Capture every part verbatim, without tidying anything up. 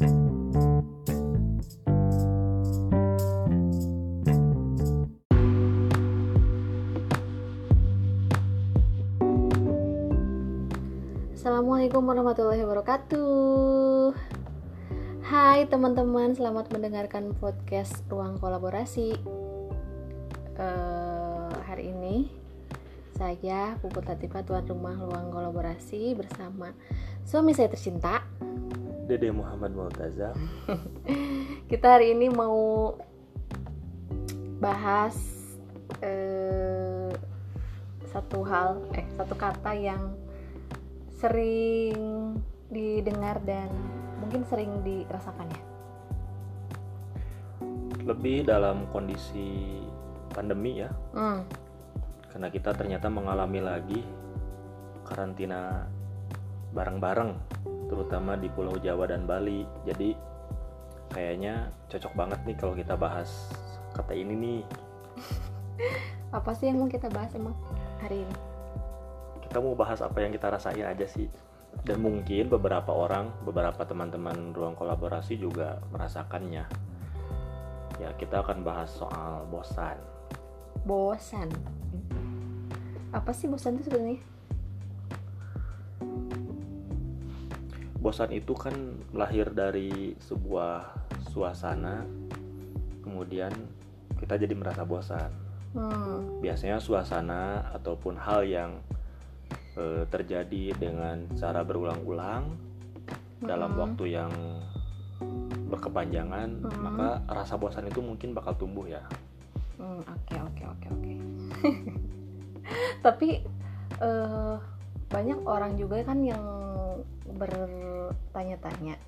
Assalamualaikum warahmatullahi wabarakatuh. Hai teman-teman, selamat mendengarkan podcast Ruang Kolaborasi. uh, Hari ini saya Pupul Tatipa, tuan rumah Ruang Kolaborasi, bersama suami saya tercinta Dede Muhammad Maulazah. Kita hari ini mau bahas eh, satu hal, eh satu kata yang sering didengar dan mungkin sering dirasakan ya. Lebih dalam kondisi pandemi ya. Hmm. Karena kita ternyata mengalami lagi karantina bareng-bareng, terutama di Pulau Jawa dan Bali. Jadi kayaknya cocok banget nih kalau kita bahas kata ini nih. Apa sih yang mau kita bahas emang hari ini? Kita mau bahas apa yang kita rasain aja sih. Dan mungkin beberapa orang, beberapa teman-teman Ruang Kolaborasi juga merasakannya. Ya, kita akan bahas soal bosan. Bosan? Apa sih bosan itu sebenarnya? Bosan itu kan lahir dari sebuah suasana, kemudian kita jadi merasa bosan. Hmm. Biasanya suasana ataupun hal yang e, terjadi dengan cara berulang-ulang hmm. dalam waktu yang berkepanjangan, hmm. maka rasa bosan itu mungkin bakal tumbuh ya. Oke, oke, oke, oke. Tapi e, banyak orang juga kan yang bertanya-tanya,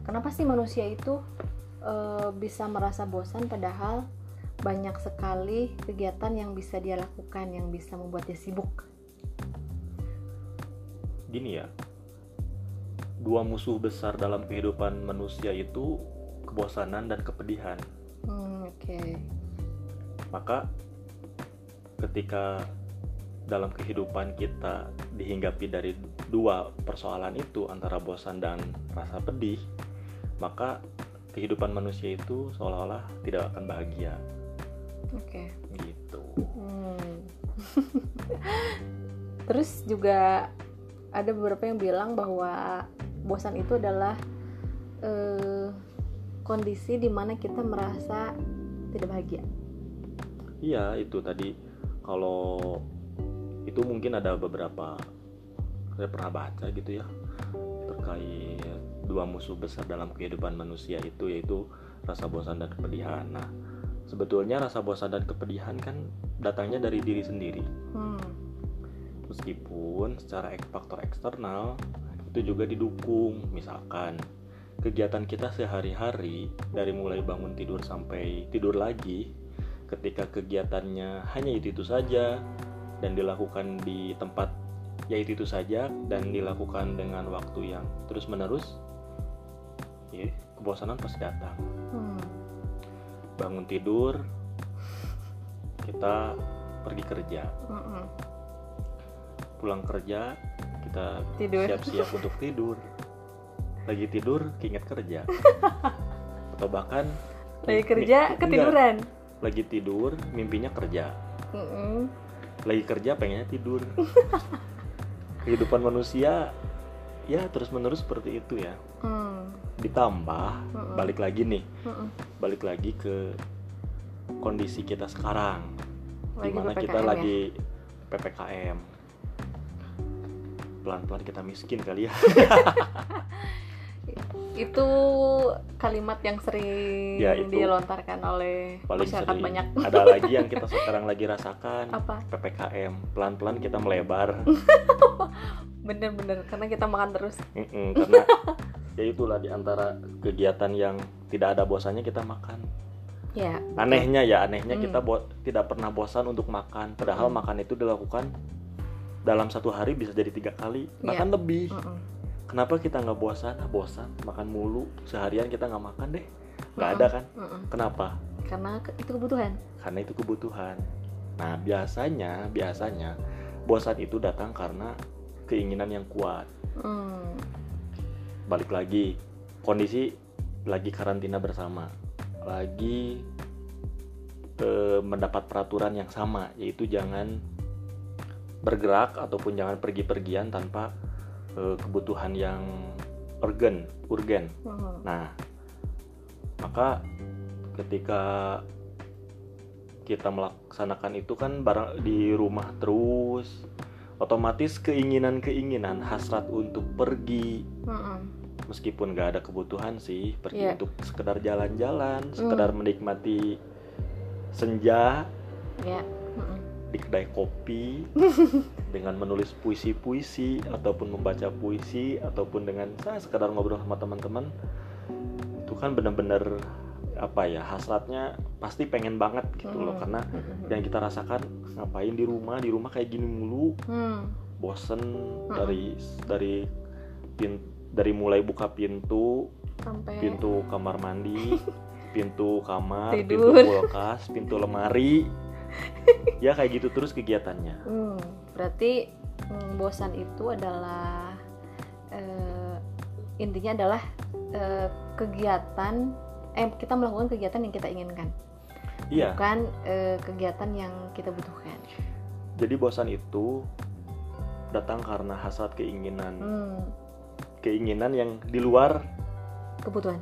kenapa sih manusia itu e, bisa merasa bosan padahal banyak sekali kegiatan yang bisa dia lakukan yang bisa membuat dia sibuk. Gini ya, dua musuh besar dalam kehidupan manusia itu kebosanan dan kepedihan. hmm, Oke okay. Maka ketika dalam kehidupan kita dihinggapi dari dua persoalan itu, antara bosan dan rasa pedih, maka kehidupan manusia itu seolah-olah tidak akan bahagia. Oke. Okay. Gitu. Hmm. Terus juga ada beberapa yang bilang bahwa bosan itu adalah eh, kondisi di mana kita merasa tidak bahagia. Iya, itu tadi. Kalau itu mungkin ada beberapa, saya pernah baca gitu ya, terkait dua musuh besar dalam kehidupan manusia itu, yaitu rasa bosan dan kepedihan. Nah, sebetulnya rasa bosan dan kepedihan kan datangnya dari diri sendiri. Hmm. Meskipun secara faktor eksternal itu juga didukung, misalkan kegiatan kita sehari-hari dari mulai bangun tidur sampai tidur lagi, ketika kegiatannya hanya itu-itu saja dan dilakukan di tempat ya itu saja dan dilakukan dengan waktu yang terus menerus, ya kebosanan pasti datang. hmm. Bangun tidur, kita pergi kerja, Mm-mm. pulang kerja kita tidur. Siap-siap untuk tidur, lagi tidur keinget kerja, atau bahkan lagi kerja mi- ketiduran, enggak. Lagi tidur mimpinya kerja, Mm-mm. lagi kerja pengennya tidur. Kehidupan manusia ya terus menerus seperti itu ya. mm. Ditambah Mm-mm. balik lagi nih Mm-mm. balik lagi ke kondisi kita sekarang, di mana kita lagi ya? P P K M. Pelan-pelan kita miskin kali ya. Itu kalimat yang sering ya, dilontarkan oleh masyarakat banyak. Ada lagi yang kita sekarang lagi rasakan. Apa? P P K M, pelan-pelan kita melebar. Bener-bener, karena kita makan terus. Mm-mm, karena ya itulah, diantara kegiatan yang tidak ada bosannya kita makan ya. Anehnya ya, anehnya mm. kita bo- tidak pernah bosan untuk makan. Padahal mm. makan itu dilakukan dalam satu hari bisa jadi tiga kali, bahkan yeah. lebih. Mm-mm. Kenapa kita nggak bosan? Bosan makan mulu, seharian kita nggak makan deh, nggak ada kan? Mm-mm. Kenapa? Karena itu kebutuhan. Karena itu kebutuhan. Nah biasanya, biasanya bosan itu datang karena keinginan yang kuat. Mm. Balik lagi, kondisi lagi karantina bersama, lagi eh, mendapat peraturan yang sama, yaitu jangan bergerak ataupun jangan pergi-pergian tanpa eh, kebutuhan yang urgen, urgen. Hmm. Nah, maka ketika kita melaksanakan itu kan barang di rumah terus, otomatis keinginan-keinginan, hasrat untuk pergi, mm-mm. meskipun nggak ada kebutuhan sih, pergi yeah. untuk sekedar jalan-jalan, sekedar mm. menikmati senja yeah. di kedai kopi dengan menulis puisi-puisi ataupun membaca puisi ataupun dengan saya sekedar ngobrol sama teman-teman, itu kan benar-benar apa ya, hasratnya pasti pengen banget gitu hmm. loh, karena hmm. yang kita rasakan ngapain di rumah di rumah kayak gini mulu, hmm. bosen hmm. dari dari pin, dari mulai buka pintu sampai pintu kamar mandi, pintu kamar, tidur, pintu kulkas, pintu lemari, ya kayak gitu terus kegiatannya. Hmm. Berarti hmm, bosan itu adalah eh, intinya adalah eh, kegiatan Eh, kita melakukan kegiatan yang kita inginkan, iya. bukan eh, kegiatan yang kita butuhkan. Jadi bosan itu datang karena hasrat keinginan, hmm. keinginan yang di luar kebutuhan.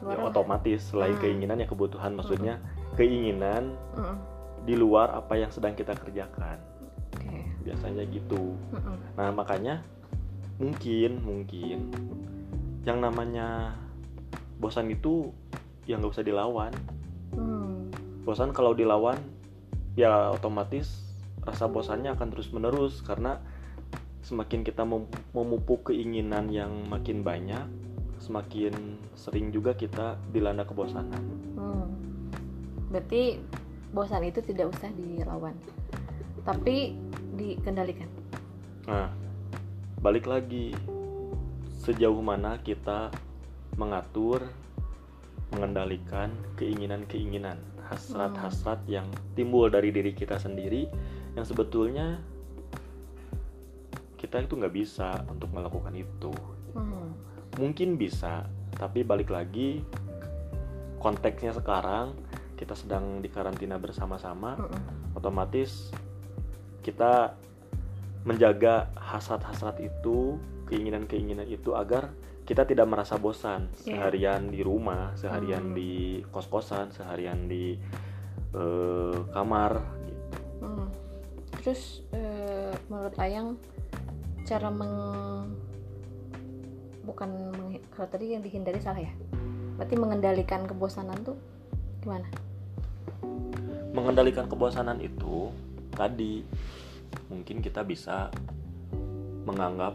Luar ya, otomatis selain hmm. keinginan ya kebutuhan, maksudnya hmm. keinginan hmm. di luar apa yang sedang kita kerjakan. Okay. Biasanya gitu. Hmm. Nah makanya mungkin mungkin yang namanya bosan itu ya nggak usah dilawan. Hmm. Bosan kalau dilawan ya otomatis rasa bosannya akan terus menerus, karena semakin kita mem- memupuk keinginan yang makin banyak, semakin sering juga kita dilanda kebosanan. Hmm. Berarti bosan itu tidak usah dilawan, tapi dikendalikan. Nah, balik lagi sejauh mana kita mengatur, mengendalikan keinginan-keinginan, hasrat-hasrat yang timbul dari diri kita sendiri, yang sebetulnya kita itu nggak bisa untuk melakukan itu. Hmm. Mungkin bisa, tapi balik lagi konteksnya sekarang kita sedang di karantina bersama-sama, hmm. otomatis kita menjaga hasrat-hasrat itu, keinginan-keinginan itu agar kita tidak merasa bosan seharian yeah. di rumah, seharian mm. di kos-kosan, seharian di uh, kamar gitu. Mm. Terus uh, menurut Ayang cara meng bukan meng... kalau tadi yang dihindari salah ya. Berarti mengendalikan kebosanan tuh gimana? Mengendalikan kebosanan itu tadi mungkin kita bisa menganggap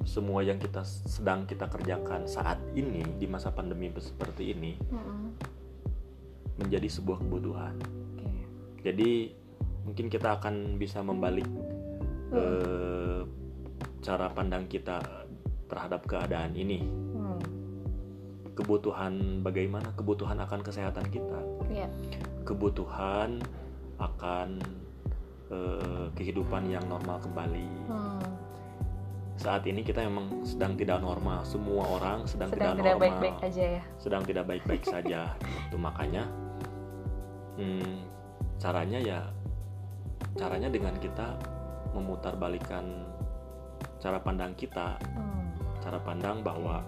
semua yang kita sedang kita kerjakan saat ini di masa pandemi seperti ini mm-hmm. menjadi sebuah kebutuhan. Okay. Jadi mungkin kita akan bisa membalik mm. eh, cara pandang kita terhadap keadaan ini. Mm. Kebutuhan bagaimana? Kebutuhan akan kesehatan kita. Yeah. Kebutuhan akan eh, kehidupan yang normal kembali. Mm. Saat ini kita memang sedang tidak normal, semua orang sedang, sedang tidak, tidak normal, baik-baik aja ya? sedang tidak baik-baik saja. Itu makanya hmm, caranya ya caranya dengan kita memutarbalikkan cara pandang kita, hmm. cara pandang bahwa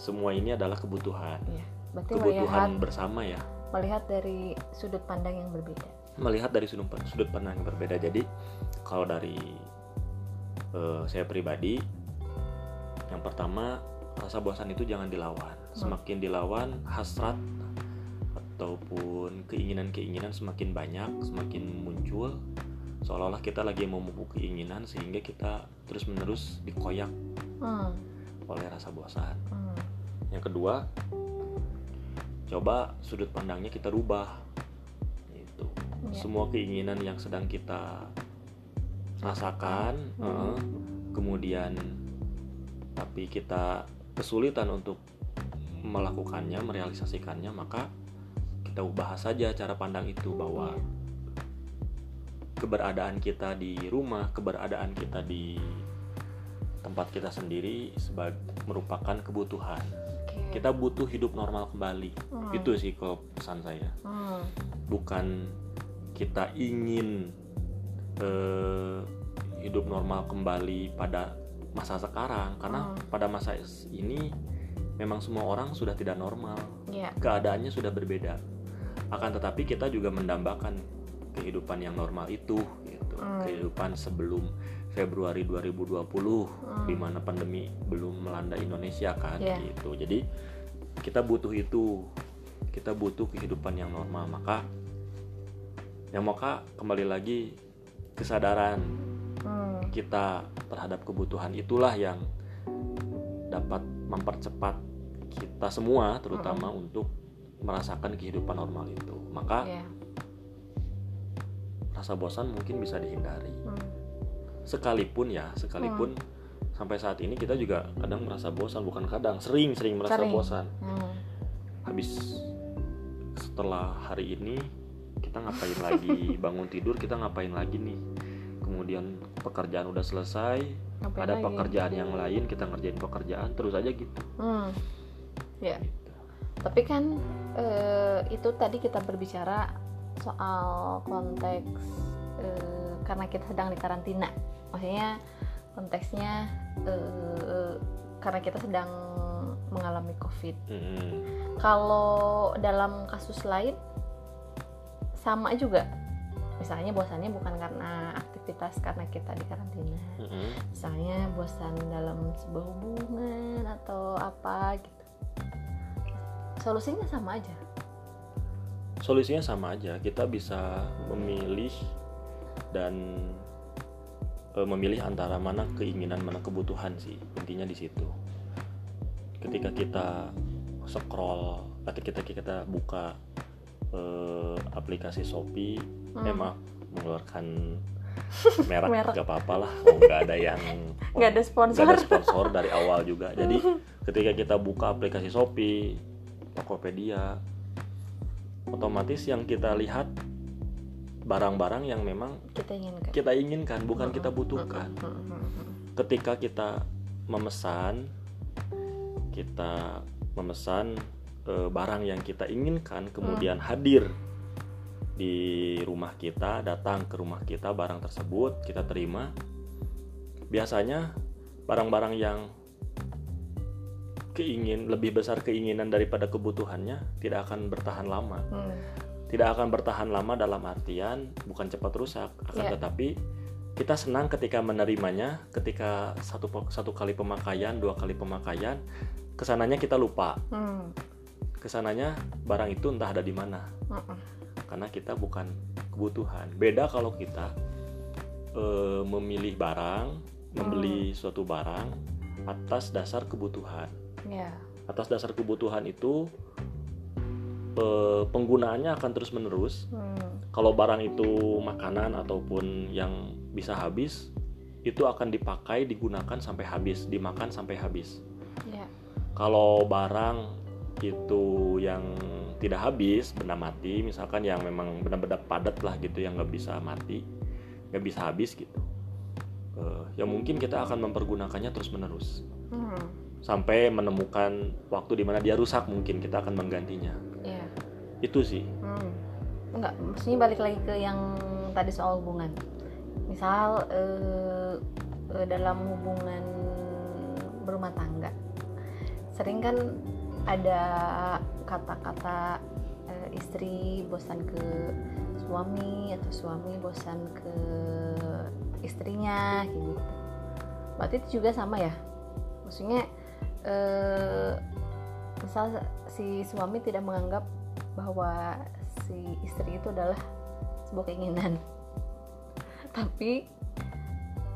semua ini adalah kebutuhan, ya, kebutuhan melihat, bersama ya. Melihat dari sudut pandang yang berbeda. Melihat dari sudut sudut pandang yang berbeda. Jadi kalau dari Uh, saya pribadi, yang pertama rasa bosan itu jangan dilawan. Semakin dilawan, hasrat ataupun keinginan-keinginan semakin banyak, semakin muncul, seolah-olah kita lagi memupuk keinginan sehingga kita terus-menerus dikoyak hmm. oleh rasa bosan. Hmm. Yang kedua, coba sudut pandangnya kita rubah. Itu yeah. semua keinginan yang sedang kita rasakan, hmm. eh, kemudian tapi kita kesulitan untuk melakukannya, merealisasikannya, maka kita ubah saja cara pandang itu bahwa keberadaan kita di rumah, keberadaan kita di tem- tempat kita sendiri sebagai merupakan kebutuhan. Okay. Kita butuh hidup normal kembali. Hmm. Itu sih kalau pesan saya. Hmm. Bukan kita ingin eh, hidup normal kembali pada masa sekarang, karena hmm. pada masa ini memang semua orang sudah tidak normal, yeah. keadaannya sudah berbeda. Akan tetapi kita juga mendambakan kehidupan yang normal itu, gitu. Mm. Kehidupan sebelum Februari dua ribu dua puluh, mm. di mana pandemi belum melanda Indonesia kan, yeah. gitu. Jadi kita butuh itu, kita butuh kehidupan yang normal. Maka, yang maka kembali lagi kesadaran mm. kita terhadap kebutuhan itulah yang dapat mempercepat kita semua, terutama mm. untuk merasakan kehidupan normal itu. Maka yeah. rasa bosan mungkin bisa dihindari. mm. Sekalipun ya, sekalipun mm. sampai saat ini kita juga kadang merasa bosan, bukan kadang, sering-sering merasa sering. bosan. mm. Habis setelah hari ini kita ngapain lagi? Bangun tidur kita ngapain lagi nih? Kemudian pekerjaan udah selesai, ngapain ada lagi? Pekerjaan yang lain, kita ngerjain pekerjaan terus aja gitu. mm. Ya yeah. gitu. Tapi kan e, itu tadi kita berbicara soal konteks e, karena kita sedang di karantina, maksudnya konteksnya e, e, karena kita sedang mengalami COVID. Mm-hmm. Kalau dalam kasus lain sama juga, misalnya bosannya bukan karena aktivitas karena kita di karantina, mm-hmm. misalnya bosan dalam sebuah hubungan atau apa gitu. Solusinya sama aja. Solusinya sama aja. Kita bisa memilih dan e, memilih antara mana keinginan, mana kebutuhan sih. Intinya di situ. Ketika kita scroll, ketika kita buka e, aplikasi Shopee, hmm. eh maaf, mengeluarkan merek, merek. Gak apa-apa lah. Oh, gak ada yang oh, gak ada sponsor. Gak ada sponsor dari awal juga. Jadi ketika kita buka aplikasi Shopee, Tokopedia, otomatis yang kita lihat barang-barang yang memang kita inginkan, kita inginkan bukan mm-hmm. kita butuhkan. Mm-hmm. Ketika kita memesan, kita memesan e, barang yang kita inginkan, kemudian mm. hadir di rumah kita, datang ke rumah kita barang tersebut, kita terima. Biasanya barang-barang yang keingin lebih besar keinginan daripada kebutuhannya tidak akan bertahan lama. Hmm. Tidak akan bertahan lama dalam artian bukan cepat rusak, akan yeah. tetapi kita senang ketika menerimanya, ketika satu satu kali pemakaian, dua kali pemakaian, kesananya kita lupa. Hmm. Kesananya barang itu entah ada di mana. Uh-uh. Karena kita bukan kebutuhan. Beda kalau kita e, memilih barang, membeli hmm. suatu barang atas dasar kebutuhan. Yeah. Atas dasar kebutuhan itu penggunaannya akan terus menerus. hmm. Kalau barang itu makanan ataupun yang bisa habis, itu akan dipakai, digunakan sampai habis, dimakan sampai habis. yeah. Kalau barang itu yang tidak habis, benda mati misalkan, yang memang benda-benda padat lah gitu, yang gak bisa mati, gak bisa habis gitu, ya mungkin kita akan mempergunakannya terus menerus. hmm. Sampai menemukan waktu di mana dia rusak, mungkin kita akan menggantinya. Iya. Itu sih. Hmm. Enggak, maksudnya balik lagi ke yang tadi soal hubungan. Misal eh, dalam hubungan berumah tangga, sering kan ada kata-kata eh, istri bosan ke suami atau suami bosan ke istrinya, kayak gitu. Berarti itu juga sama ya? Maksudnya Uh, misal si suami tidak menganggap bahwa si istri itu adalah sebuah keinginan, tapi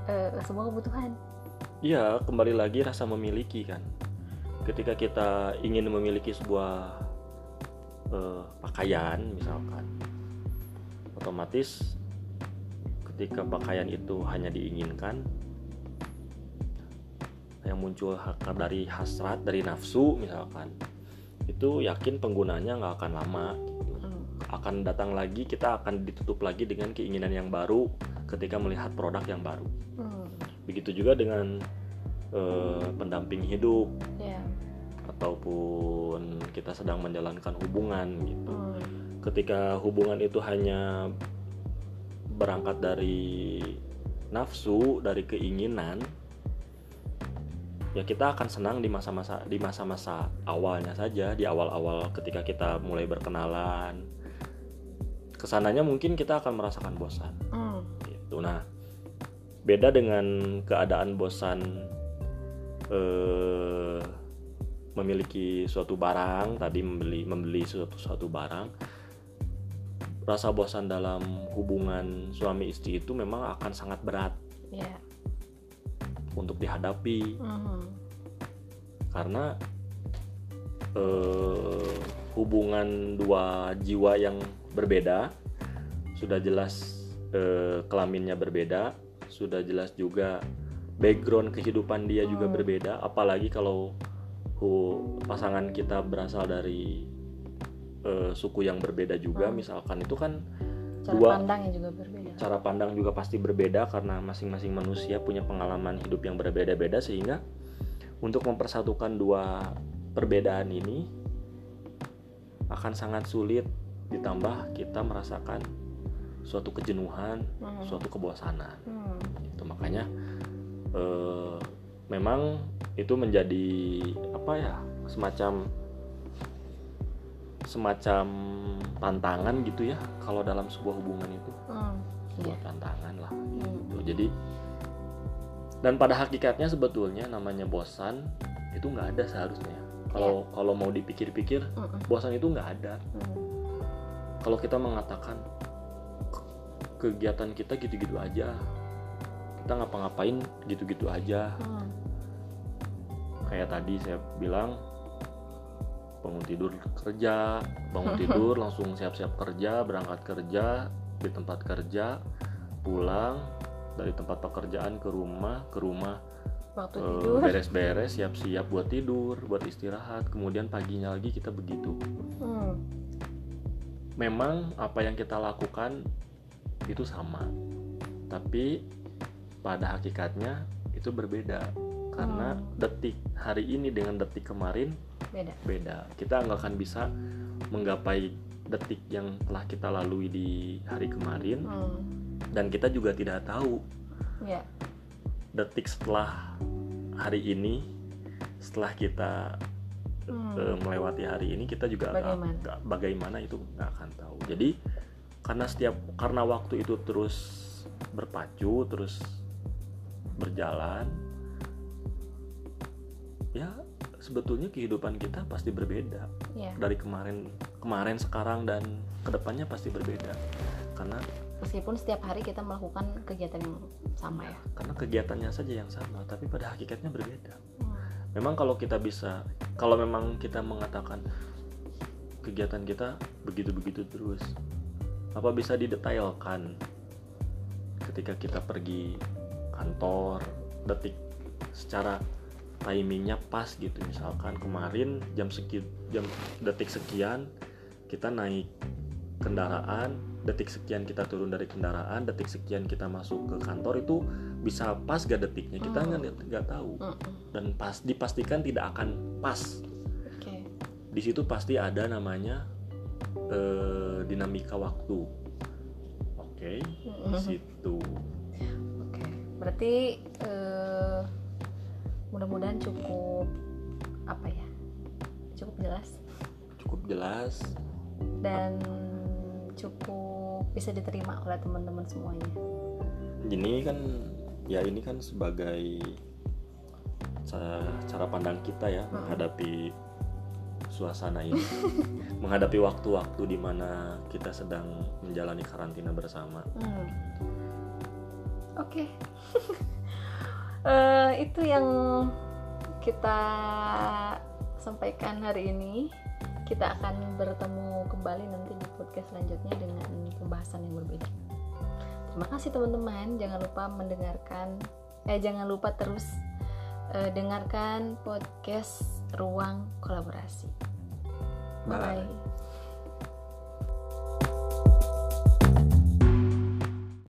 uh, sebuah kebutuhan. Iya, kembali lagi rasa memiliki kan. Ketika kita ingin memiliki sebuah uh, pakaian misalkan, otomatis ketika pakaian itu hanya diinginkan, yang muncul dari hasrat, dari nafsu misalkan, itu yakin penggunaannya nggak akan lama gitu. hmm. Akan datang lagi, kita akan ditutup lagi dengan keinginan yang baru ketika melihat produk yang baru. hmm. Begitu juga dengan eh, pendamping hidup, yeah. ataupun kita sedang menjalankan hubungan gitu. Hmm. Ketika hubungan itu hanya berangkat dari nafsu, dari keinginan, ya kita akan senang di masa-masa di masa-masa awalnya saja, di awal-awal ketika kita mulai berkenalan. Kesananya mungkin kita akan merasakan bosan. Mm. Gitu. Nah, beda dengan keadaan bosan eh, memiliki suatu barang, tadi membeli membeli suatu suatu barang. Rasa bosan dalam hubungan suami istri itu memang akan sangat berat. Yeah. Untuk dihadapi, mm-hmm. karena eh, hubungan dua jiwa yang berbeda, sudah jelas eh, kelaminnya berbeda, sudah jelas juga background kehidupan dia mm. juga berbeda, apalagi kalau hu, pasangan kita berasal dari eh, suku yang berbeda juga, mm. misalkan itu kan. Cara dua, pandangnya juga berbeda. Cara pandang juga pasti berbeda karena masing-masing manusia punya pengalaman hidup yang berbeda-beda, sehingga untuk mempersatukan dua perbedaan ini akan sangat sulit, ditambah kita merasakan suatu kejenuhan, hmm. suatu kebosanan. Hmm. Itu makanya eh, memang itu menjadi apa ya, semacam semacam tantangan gitu ya kalau dalam sebuah hubungan itu, hmm, sebuah iya. tantangan lah gitu. Hmm. Jadi dan pada hakikatnya sebetulnya namanya bosan itu nggak ada seharusnya. Kalau yeah. kalau mau dipikir-pikir, hmm. bosan itu nggak ada. Hmm. Kalau kita mengatakan kegiatan kita gitu-gitu aja, kita ngapa-ngapain gitu-gitu aja, hmm. kayak tadi saya bilang. Bangun tidur kerja, bangun tidur langsung siap-siap kerja, berangkat kerja, di tempat kerja, pulang dari tempat pekerjaan ke rumah, ke rumah waktu tidur. E, beres-beres, siap-siap buat tidur, buat istirahat, kemudian paginya lagi kita begitu. Hmm. Memang apa yang kita lakukan itu sama, tapi pada hakikatnya itu berbeda karena hmm. detik hari ini dengan detik kemarin beda. Beda. Kita nggak akan bisa menggapai detik yang telah kita lalui di hari kemarin, hmm. dan kita juga tidak tahu yeah. detik setelah hari ini, setelah kita hmm. e, melewati hari ini, kita juga bagaimana, gak, bagaimana itu nggak akan tahu. Jadi karena setiap karena waktu itu terus berpacu, terus berjalan, ya. Sebetulnya kehidupan kita pasti berbeda yeah. dari kemarin, kemarin, sekarang, dan kedepannya pasti berbeda. Karena meskipun setiap hari kita melakukan kegiatan yang sama ya. Karena kegiatannya saja yang sama, tapi pada hakikatnya berbeda. Hmm. Memang kalau kita bisa, kalau memang kita mengatakan kegiatan kita begitu-begitu terus, apa bisa didetailkan ketika kita pergi kantor, detik secara timingnya pas gitu, misalkan kemarin jam sekian, jam detik sekian kita naik kendaraan, detik sekian kita turun dari kendaraan, detik sekian kita masuk ke kantor, itu bisa pas gak detiknya kita nggak nggak tahu, dan pas dipastikan tidak akan pas. Okay. Di situ pasti ada namanya eh, dinamika waktu. Oke, okay, di situ. Oke, okay. Berarti. Uh... mudah-mudahan cukup apa ya cukup jelas cukup jelas dan cukup bisa diterima oleh teman-teman semuanya. Ini kan ya ini kan sebagai cara, cara pandang kita ya hmm. menghadapi suasana ini, menghadapi waktu-waktu di mana kita sedang menjalani karantina bersama. hmm. Oke. Okay. Uh, itu yang kita sampaikan hari ini. Kita akan bertemu kembali nanti di podcast selanjutnya dengan pembahasan yang berbeda. Terima kasih teman-teman. Jangan lupa mendengarkan eh jangan lupa terus uh, dengarkan podcast Ruang Kolaborasi. Bye. Bye.